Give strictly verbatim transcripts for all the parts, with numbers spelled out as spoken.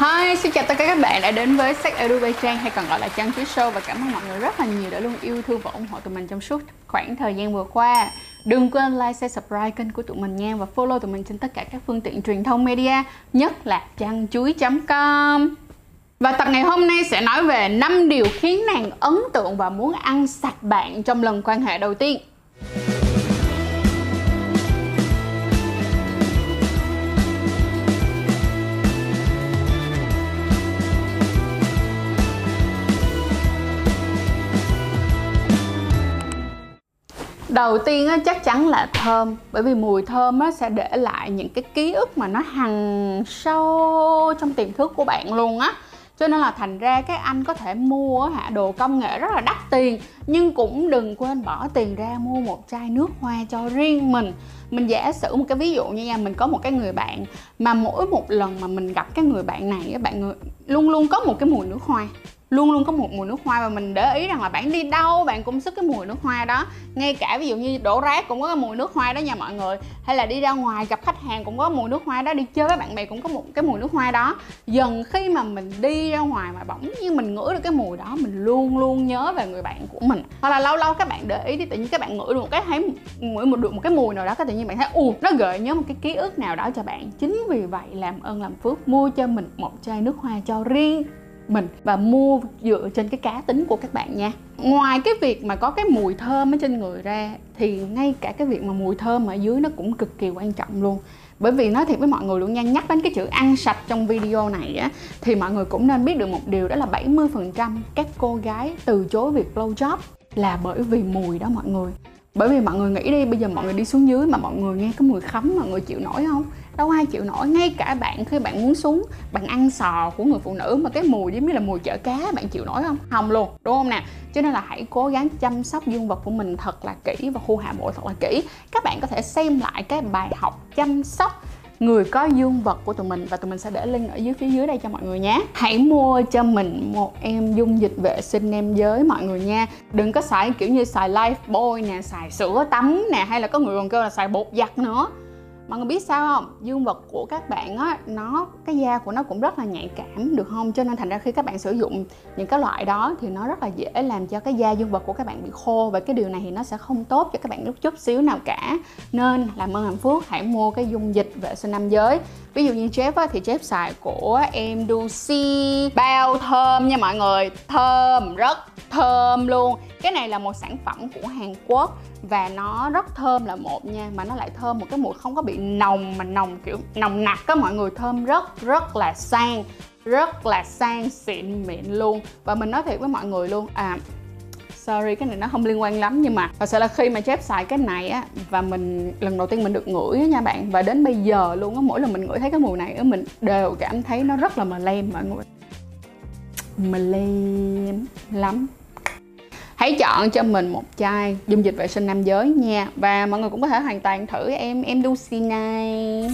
Hi, xin chào tất cả các bạn đã đến với Sex Edu Bay Trang hay còn gọi là Trăng Chúi Show. Và cảm ơn mọi người rất là nhiều đã luôn yêu thương và ủng hộ tụi mình trong suốt khoảng thời gian vừa qua. Đừng quên like, share, subscribe kênh của tụi mình nha. Và follow tụi mình trên tất cả các phương tiện truyền thông media, nhất là trăng chuối chấm com. Và tập ngày hôm nay sẽ nói về năm điều khiến nàng ấn tượng và muốn ăn sạch bạn trong lần quan hệ đầu tiên. Đầu tiên á, chắc chắn là thơm. Bởi vì mùi thơm á, sẽ để lại những cái ký ức mà nó hằn sâu trong tiềm thức của bạn luôn á. Cho nên là thành ra các anh có thể mua hả đồ công nghệ rất là đắt tiền, nhưng cũng đừng quên bỏ tiền ra mua một chai nước hoa cho riêng mình. Mình giả sử một cái ví dụ như nha, mình có một cái người bạn mà mỗi một lần mà mình gặp cái người bạn này, các bạn luôn luôn có một cái mùi nước hoa, luôn luôn có một mùi nước hoa. Và mình để ý rằng là bạn đi đâu bạn cũng sức cái mùi nước hoa đó. Ngay cả ví dụ như đổ rác cũng có cái mùi nước hoa đó nha mọi người. Hay là đi ra ngoài gặp khách hàng cũng có mùi nước hoa đó. Đi chơi với bạn bè cũng có một cái mùi nước hoa đó. Dần khi mà mình đi ra ngoài mà bỗng nhiên mình ngửi được cái mùi đó, mình luôn luôn nhớ về người bạn của mình. Hoặc là lâu lâu các bạn để ý đi, tự nhiên các bạn ngửi được một cái thấy ngửi một được một cái mùi nào đó, cái tự nhiên bạn thấy u nó gợi nhớ một cái ký ức nào đó cho bạn. Chính vì vậy làm ơn làm phước mua cho mình một chai nước hoa cho riêng mình và mua dựa trên cái cá tính của các bạn nha. Ngoài cái việc mà có cái mùi thơm ở trên người ra thì ngay cả cái việc mà mùi thơm ở dưới nó cũng cực kỳ quan trọng luôn. Bởi vì nói thiệt với mọi người luôn nha, nhắc đến cái chữ ăn sạch trong video này á, thì mọi người cũng nên biết được một điều, đó là bảy mươi phần trăm các cô gái từ chối việc blowjob là bởi vì mùi đó mọi người. Bởi vì mọi người nghĩ đi, bây giờ mọi người đi xuống dưới mà mọi người nghe cái mùi khắm mọi người chịu nổi không? Đâu ai chịu nổi. Ngay cả bạn khi bạn muốn xuống, bạn ăn sò của người phụ nữ mà cái mùi giống như là mùi chợ cá, bạn chịu nổi không? Không luôn, đúng không nè? Cho nên là hãy cố gắng chăm sóc dương vật của mình thật là kỹ và khu hạ bộ thật là kỹ. Các bạn có thể xem lại cái bài học chăm sóc người có dương vật của tụi mình và tụi mình sẽ để link ở dưới phía dưới đây cho mọi người nhé. Hãy mua cho mình một em dung dịch vệ sinh nam giới mọi người nha. Đừng có xài kiểu như xài life boy nè, xài sữa tắm nè, hay là có người còn kêu là xài bột giặt nữa. Mọi người biết sao không? Dương vật của các bạn á, nó cái da của nó cũng rất là nhạy cảm được không? Cho nên thành ra khi các bạn sử dụng những cái loại đó thì nó rất là dễ làm cho cái da dương vật của các bạn bị khô, và cái điều này thì nó sẽ không tốt cho các bạn lúc chút xíu nào cả. Nên làm ơn làm phước hãy mua cái dung dịch vệ sinh nam giới. Ví dụ như Jeff á, thì Jeff xài của em đê xê, bao thơm nha mọi người. Thơm, rất thơm luôn. Cái này là một sản phẩm của Hàn Quốc và nó rất thơm là một nha, mà nó lại thơm một cái mùi không có bị nồng, mà nồng kiểu nồng nặc á mọi người. Thơm rất rất là sang, rất là sang xịn mịn luôn. Và mình nói thiệt với mọi người luôn, à sorry cái này nó không liên quan lắm, nhưng mà thật sự là khi mà Jeff xài cái này á, và mình lần đầu tiên mình được ngửi á nha bạn, và đến bây giờ luôn á, mỗi lần mình ngửi thấy cái mùi này á, mình đều cảm thấy nó rất là mờ lem mọi người, mờ lem lắm. Hãy chọn cho mình một chai dung dịch vệ sinh nam giới nha. Và mọi người cũng có thể hoàn toàn thử em Emducine.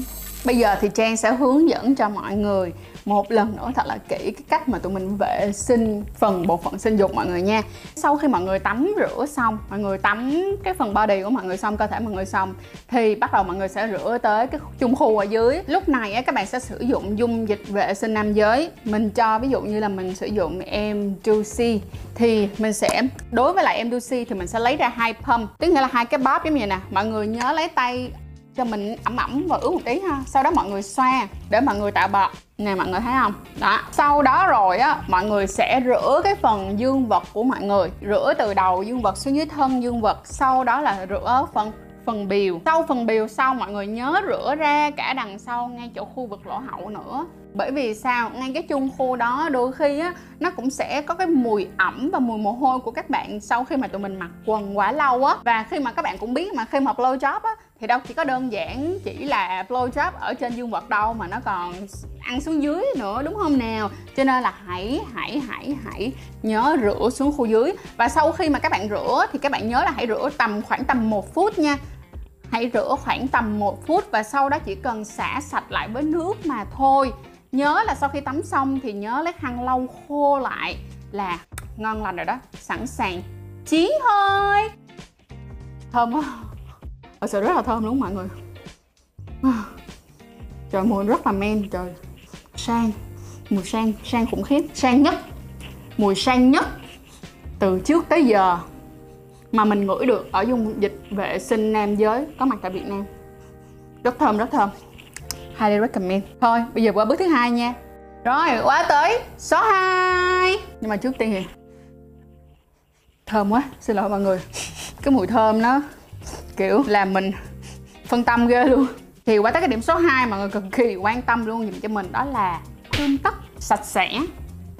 Bây giờ thì Trang sẽ hướng dẫn cho mọi người một lần nữa thật là kỹ cái cách mà tụi mình vệ sinh phần bộ phận sinh dục mọi người nha. Sau khi mọi người tắm rửa xong, mọi người tắm cái phần body của mọi người xong, cơ thể mọi người xong, thì bắt đầu mọi người sẽ rửa tới cái chung khu ở dưới. Lúc này các bạn sẽ sử dụng dung dịch vệ sinh nam giới. Mình cho ví dụ như là mình sử dụng em two C, thì mình sẽ đối với lại em two C thì mình sẽ lấy ra hai pump, tức nghĩa là hai cái bóp giống như vậy nè. Mọi người nhớ lấy tay cho mình ẩm ẩm và ướt một tí ha. Sau đó mọi người xoa để mọi người tạo bọt nè, mọi người thấy không đó. Sau đó rồi á, mọi người sẽ rửa cái phần dương vật của mọi người, rửa từ đầu dương vật xuống dưới thân dương vật. Sau đó là rửa phần phần bìu. Sau phần bìu sau mọi người nhớ rửa ra cả đằng sau, ngay chỗ khu vực lỗ hậu nữa. Bởi vì sao? Ngay cái chung khu đó đôi khi á, nó cũng sẽ có cái mùi ẩm và mùi mồ hôi của các bạn sau khi mà tụi mình mặc quần quá lâu á. Và khi mà các bạn cũng biết mà, khi mà blowjob á thì đâu chỉ có đơn giản chỉ là blowjob ở trên dương vật đâu, mà nó còn ăn xuống dưới nữa đúng không nào? Cho nên là hãy hãy hãy hãy nhớ rửa xuống khu dưới. Và sau khi mà các bạn rửa thì các bạn nhớ là hãy rửa tầm khoảng tầm một phút nha. Hãy rửa khoảng tầm một phút và sau đó chỉ cần xả sạch lại với nước mà thôi. Nhớ là sau khi tắm xong thì nhớ lấy khăn lau khô lại là ngon lành rồi đó. Sẵn sàng chí hơi. Thơm quá, thật sự rất là thơm luôn mọi người. Trời, mùi rất là men, trời sang Mùi sang, sang khủng khiếp. Sang nhất, mùi sang nhất từ trước tới giờ mà mình ngửi được ở dung dịch vệ sinh nam giới có mặt tại Việt Nam. Rất thơm, rất thơm. Highly recommend. Thôi, bây giờ qua bước thứ hai nha. Rồi, qua tới số hai. Nhưng mà trước tiên thì thơm quá, xin lỗi mọi người. Cái mùi thơm nó kiểu làm mình phân tâm ghê luôn. Thì qua tới cái điểm số hai mọi người cực kỳ quan tâm luôn dùm cho mình, đó là tươm tất, sạch sẽ.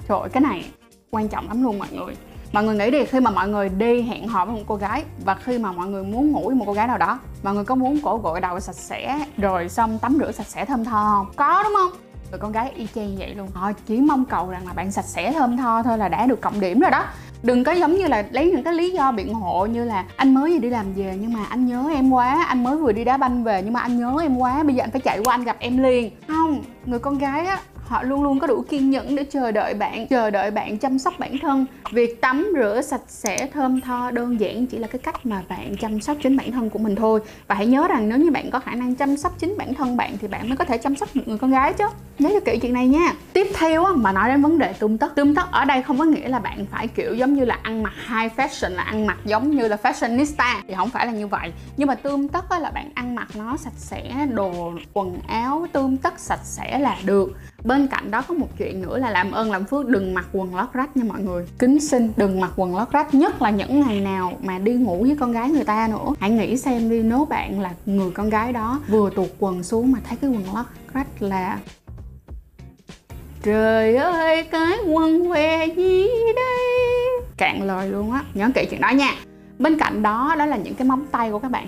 Trời ơi, cái này quan trọng lắm luôn mọi người. Mọi người nghĩ đi, khi mà mọi người đi hẹn hò với một cô gái và khi mà mọi người muốn ngủ với một cô gái nào đó, mọi người có muốn cổ gội đầu sạch sẽ rồi xong tắm rửa sạch sẽ thơm tho không? Có đúng không? Người con gái y chang vậy luôn. Họ chỉ mong cầu rằng là bạn sạch sẽ thơm tho thôi là đã được cộng điểm rồi đó. Đừng có giống như là lấy những cái lý do biện hộ như là anh mới đi làm về nhưng mà anh nhớ em quá, anh mới vừa đi đá banh về nhưng mà anh nhớ em quá, bây giờ anh phải chạy qua anh gặp em liền. Không, người con gái á, họ luôn luôn có đủ kiên nhẫn để chờ đợi bạn, chờ đợi bạn chăm sóc bản thân. Việc tắm rửa sạch sẽ thơm tho đơn giản chỉ là cái cách mà bạn chăm sóc chính bản thân của mình thôi. Và hãy nhớ rằng nếu như bạn có khả năng chăm sóc chính bản thân bạn thì bạn mới có thể chăm sóc người con gái chứ. Nhớ cho kỹ chuyện này nha. Tiếp theo á, mà nói đến vấn đề tươm tất. Tươm tất ở đây không có nghĩa là bạn phải kiểu giống như là ăn mặc high fashion, là ăn mặc giống như là fashionista, thì không phải là như vậy. Nhưng mà tươm tất á, là bạn ăn mặc nó sạch sẽ, đồ quần áo tươm tất sạch sẽ là được. Bên cạnh đó có một chuyện nữa là làm ơn làm phước đừng mặc quần lót rách nha mọi người. Kính xin đừng mặc quần lót rách, nhất là những ngày nào mà đi ngủ với con gái người ta nữa. Hãy nghĩ xem đi, nếu bạn là người con gái đó vừa tuột quần xuống mà thấy cái quần lót rách là trời ơi cái quần què gì đây, cạn lời luôn á. Nhớ kỹ chuyện đó nha. Bên cạnh đó đó là những cái móng tay của các bạn.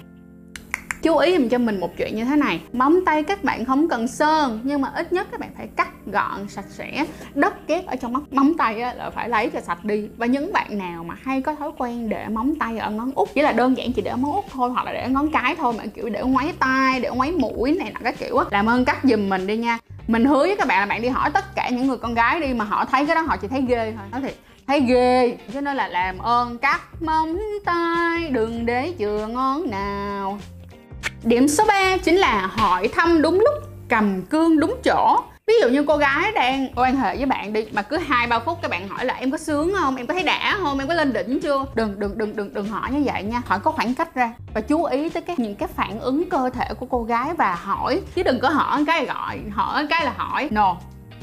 Chú ý dùm cho mình một chuyện như thế này, móng tay các bạn không cần sơn nhưng mà ít nhất các bạn phải cắt gọn sạch sẽ. Đất ghét ở trong móng, móng tay á, là phải lấy cho sạch đi. Và những bạn nào mà hay có thói quen để móng tay ở ngón út, chỉ là đơn giản chỉ để móng út thôi hoặc là để ngón cái thôi mà kiểu để ngoáy tai, để ngoáy mũi này nọ các kiểu á, làm ơn cắt dùm mình đi nha. Mình hứa với các bạn là bạn đi hỏi tất cả những người con gái đi mà họ thấy cái đó họ chỉ thấy ghê thôi, nói thiệt thấy ghê. Cho nên là làm ơn cắt móng tay, đừng để chừa ngón nào. Điểm số ba chính là hỏi thăm đúng lúc, cầm cương đúng chỗ. Ví dụ như cô gái đang quan hệ với bạn đi mà cứ hai ba phút các bạn hỏi là em có sướng không, em có thấy đã không, em có lên đỉnh chưa. Đừng đừng đừng đừng đừng hỏi như vậy nha. Hỏi có khoảng cách ra và chú ý tới cái những cái phản ứng cơ thể của cô gái và hỏi, chứ đừng có hỏi cái gọi, hỏi cái là hỏi. No,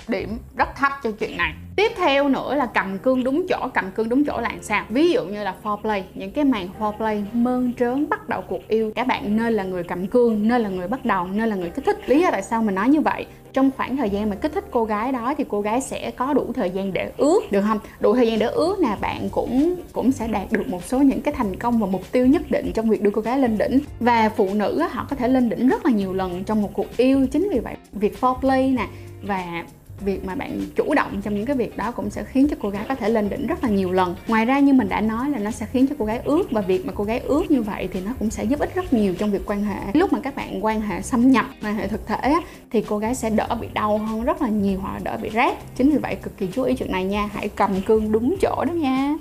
điểm rất thấp cho chuyện này. Tiếp theo nữa là cầm cương đúng chỗ. Cầm cương đúng chỗ là sao? Ví dụ như là foreplay, những cái màn foreplay mơn trớn bắt đầu cuộc yêu, các bạn nên là người cầm cương, nên là người bắt đầu, nên là người kích thích. Lý do tại sao mình nói như vậy, trong khoảng thời gian mà kích thích cô gái đó thì cô gái sẽ có đủ thời gian để ước, được không? Đủ thời gian để ước nè, bạn cũng cũng sẽ đạt được một số những cái thành công và mục tiêu nhất định trong việc đưa cô gái lên đỉnh. Và phụ nữ họ có thể lên đỉnh rất là nhiều lần trong một cuộc yêu, chính vì vậy việc foreplay nè và việc mà bạn chủ động trong những cái việc đó cũng sẽ khiến cho cô gái có thể lên đỉnh rất là nhiều lần. Ngoài ra như mình đã nói là nó sẽ khiến cho cô gái ước, và việc mà cô gái ước như vậy thì nó cũng sẽ giúp ích rất nhiều trong việc quan hệ. Lúc mà các bạn quan hệ xâm nhập, quan hệ thực thể thì cô gái sẽ đỡ bị đau hơn rất là nhiều, hoặc đỡ bị rát. Chính vì vậy cực kỳ chú ý chuyện này nha, hãy cầm cương đúng chỗ đó nha.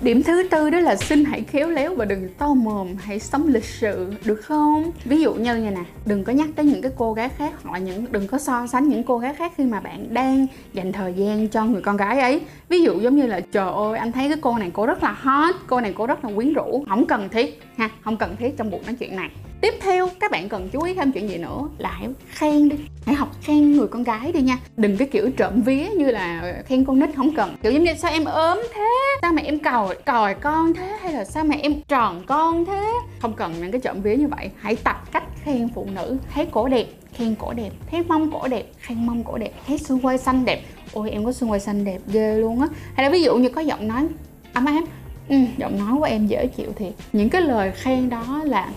Điểm thứ tư đó là xin hãy khéo léo và đừng to mồm, hãy sống lịch sự được không? Ví dụ như vậy nè, đừng có nhắc tới những cái cô gái khác, hoặc là những đừng có so sánh những cô gái khác khi mà bạn đang dành thời gian cho người con gái ấy. Ví dụ giống như là trời ơi anh thấy cái cô này cô rất là hot, cô này cô rất là quyến rũ. Không cần thiết ha, không cần thiết trong buổi nói chuyện này. Tiếp theo các bạn cần chú ý thêm chuyện gì nữa là hãy khen đi, hãy học khen người con gái đi nha. Đừng cái kiểu trộm vía như là khen con nít, không cần. Kiểu giống như sao em ốm thế, sao mà em còi còi con thế, hay là sao mà em tròn con thế. Không cần những cái trộm vía như vậy. Hãy tập cách khen phụ nữ. Thấy cổ đẹp, khen cổ đẹp. Thấy mông cổ đẹp, khen mông cổ đẹp. Thấy xương quai xanh đẹp, ôi em có xương quai xanh đẹp ghê luôn á. Hay là ví dụ như có giọng nói ấm áp, ừ, giọng nói của em dễ chịu thiệt. Những cái lời khen đó là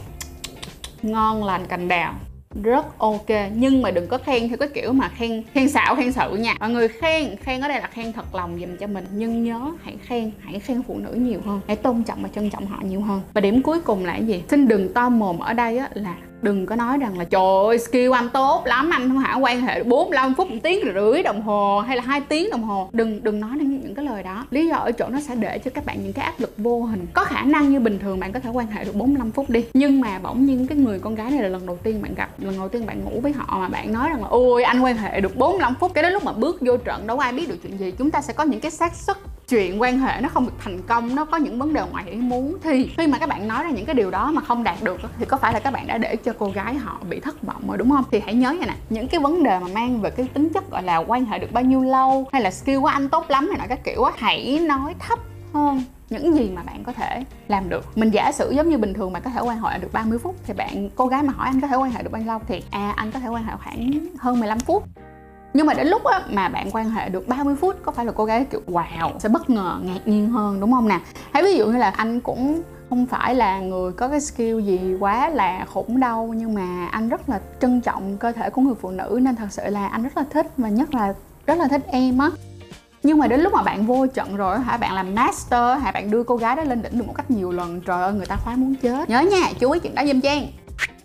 ngon lành cành đào, rất ok. Nhưng mà đừng có khen theo cái kiểu mà khen khen xạo khen sự nha mọi người. Khen khen ở đây là khen thật lòng dùm cho mình, nhưng nhớ hãy khen hãy khen phụ nữ nhiều hơn, hãy tôn trọng và trân trọng họ nhiều hơn. Và điểm cuối cùng là cái gì? Xin đừng to mồm ở đây á, là Đừng có nói rằng là trời ơi skill anh tốt lắm, anh không hả quan hệ bốn mươi lăm phút, một tiếng rưỡi đồng hồ hay là hai tiếng đồng hồ. Đừng đừng nói đến những cái lời đó. Lý do ở chỗ nó sẽ để cho các bạn những cái áp lực vô hình. Có khả năng như bình thường bạn có thể quan hệ được bốn mươi lăm phút đi, nhưng mà bỗng nhiên cái người con gái này là lần đầu tiên bạn gặp, lần đầu tiên bạn ngủ với họ mà bạn nói rằng là ôi anh quan hệ được bốn mươi lăm phút. Cái đến lúc mà bước vô trận đâu ai biết được chuyện gì. Chúng ta sẽ có những cái xác suất chuyện quan hệ nó không được thành công, nó có những vấn đề ngoài ý muốn. Thì khi mà các bạn nói ra những cái điều đó mà không đạt được thì có phải là các bạn đã để cho cô gái họ bị thất vọng rồi, đúng không? Thì hãy nhớ như nè, những cái vấn đề mà mang về cái tính chất gọi là quan hệ được bao nhiêu lâu hay là skill của anh tốt lắm hay là các kiểu á, hãy nói thấp hơn những gì mà bạn có thể làm được. Mình giả sử giống như bình thường mà có thể quan hệ được ba mươi phút thì bạn cô gái mà hỏi anh có thể quan hệ được bao lâu thì à anh có thể quan hệ khoảng hơn mười lăm phút. Nhưng mà đến lúc á, mà bạn quan hệ được ba mươi phút, có phải là cô gái kiểu wow, sẽ bất ngờ, ngạc nhiên hơn, đúng không nè? Hãy ví dụ như là anh cũng không phải là người có cái skill gì quá là khủng đâu, nhưng mà anh rất là trân trọng cơ thể của người phụ nữ nên thật sự là anh rất là thích, và nhất là rất là thích em á. Nhưng mà đến lúc mà bạn vô trận rồi hả, bạn làm master hả, bạn đưa cô gái đó lên đỉnh được một cách nhiều lần, trời ơi người ta khoái muốn chết. Nhớ nha, chú ý chuyện đó giùm Trang.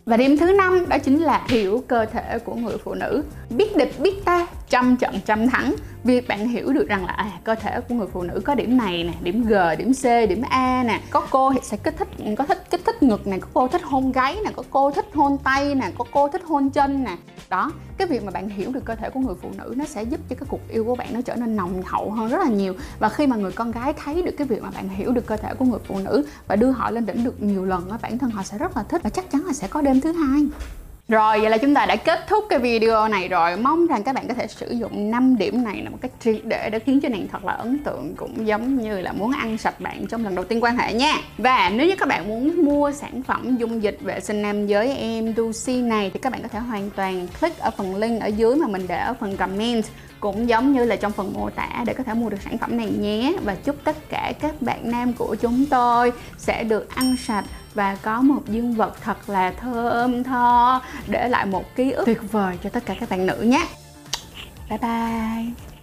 Và điểm thứ năm đó chính là hiểu cơ thể của người phụ nữ. Biết địch biết ta, trăm trận trăm thắng. Việc bạn hiểu được rằng là à, cơ thể của người phụ nữ có điểm này nè, điểm G, điểm C, điểm A nè. Có cô thì sẽ kích thích, có thích kích thích ngực nè, có cô thích hôn gáy nè, có cô thích hôn tay nè, có cô thích hôn chân nè. Đó, cái việc mà bạn hiểu được cơ thể của người phụ nữ nó sẽ giúp cho cái cuộc yêu của bạn nó trở nên nồng hậu hơn rất là nhiều. Và khi mà người con gái thấy được cái việc mà bạn hiểu được cơ thể của người phụ nữ và đưa họ lên đỉnh được nhiều lần, bản thân họ sẽ rất là thích và chắc chắn là sẽ có đêm thứ hai. Rồi, vậy là chúng ta đã kết thúc cái video này rồi. Mong rằng các bạn có thể sử dụng năm điểm này là một cách triệt để để khiến cho nàng thật là ấn tượng, cũng giống như là muốn ăn sạch bạn trong lần đầu tiên quan hệ nha. Và nếu như các bạn muốn mua sản phẩm dung dịch vệ sinh nam giới em đê xê này thì các bạn có thể hoàn toàn click ở phần link ở dưới mà mình để ở phần comment, cũng giống như là trong phần mô tả, để có thể mua được sản phẩm này nhé. Và chúc tất cả các bạn nam của chúng tôi sẽ được ăn sạch và có một dương vật thật là thơm tho, để lại một ký ức tuyệt vời cho tất cả các bạn nữ nhé. Bye bye.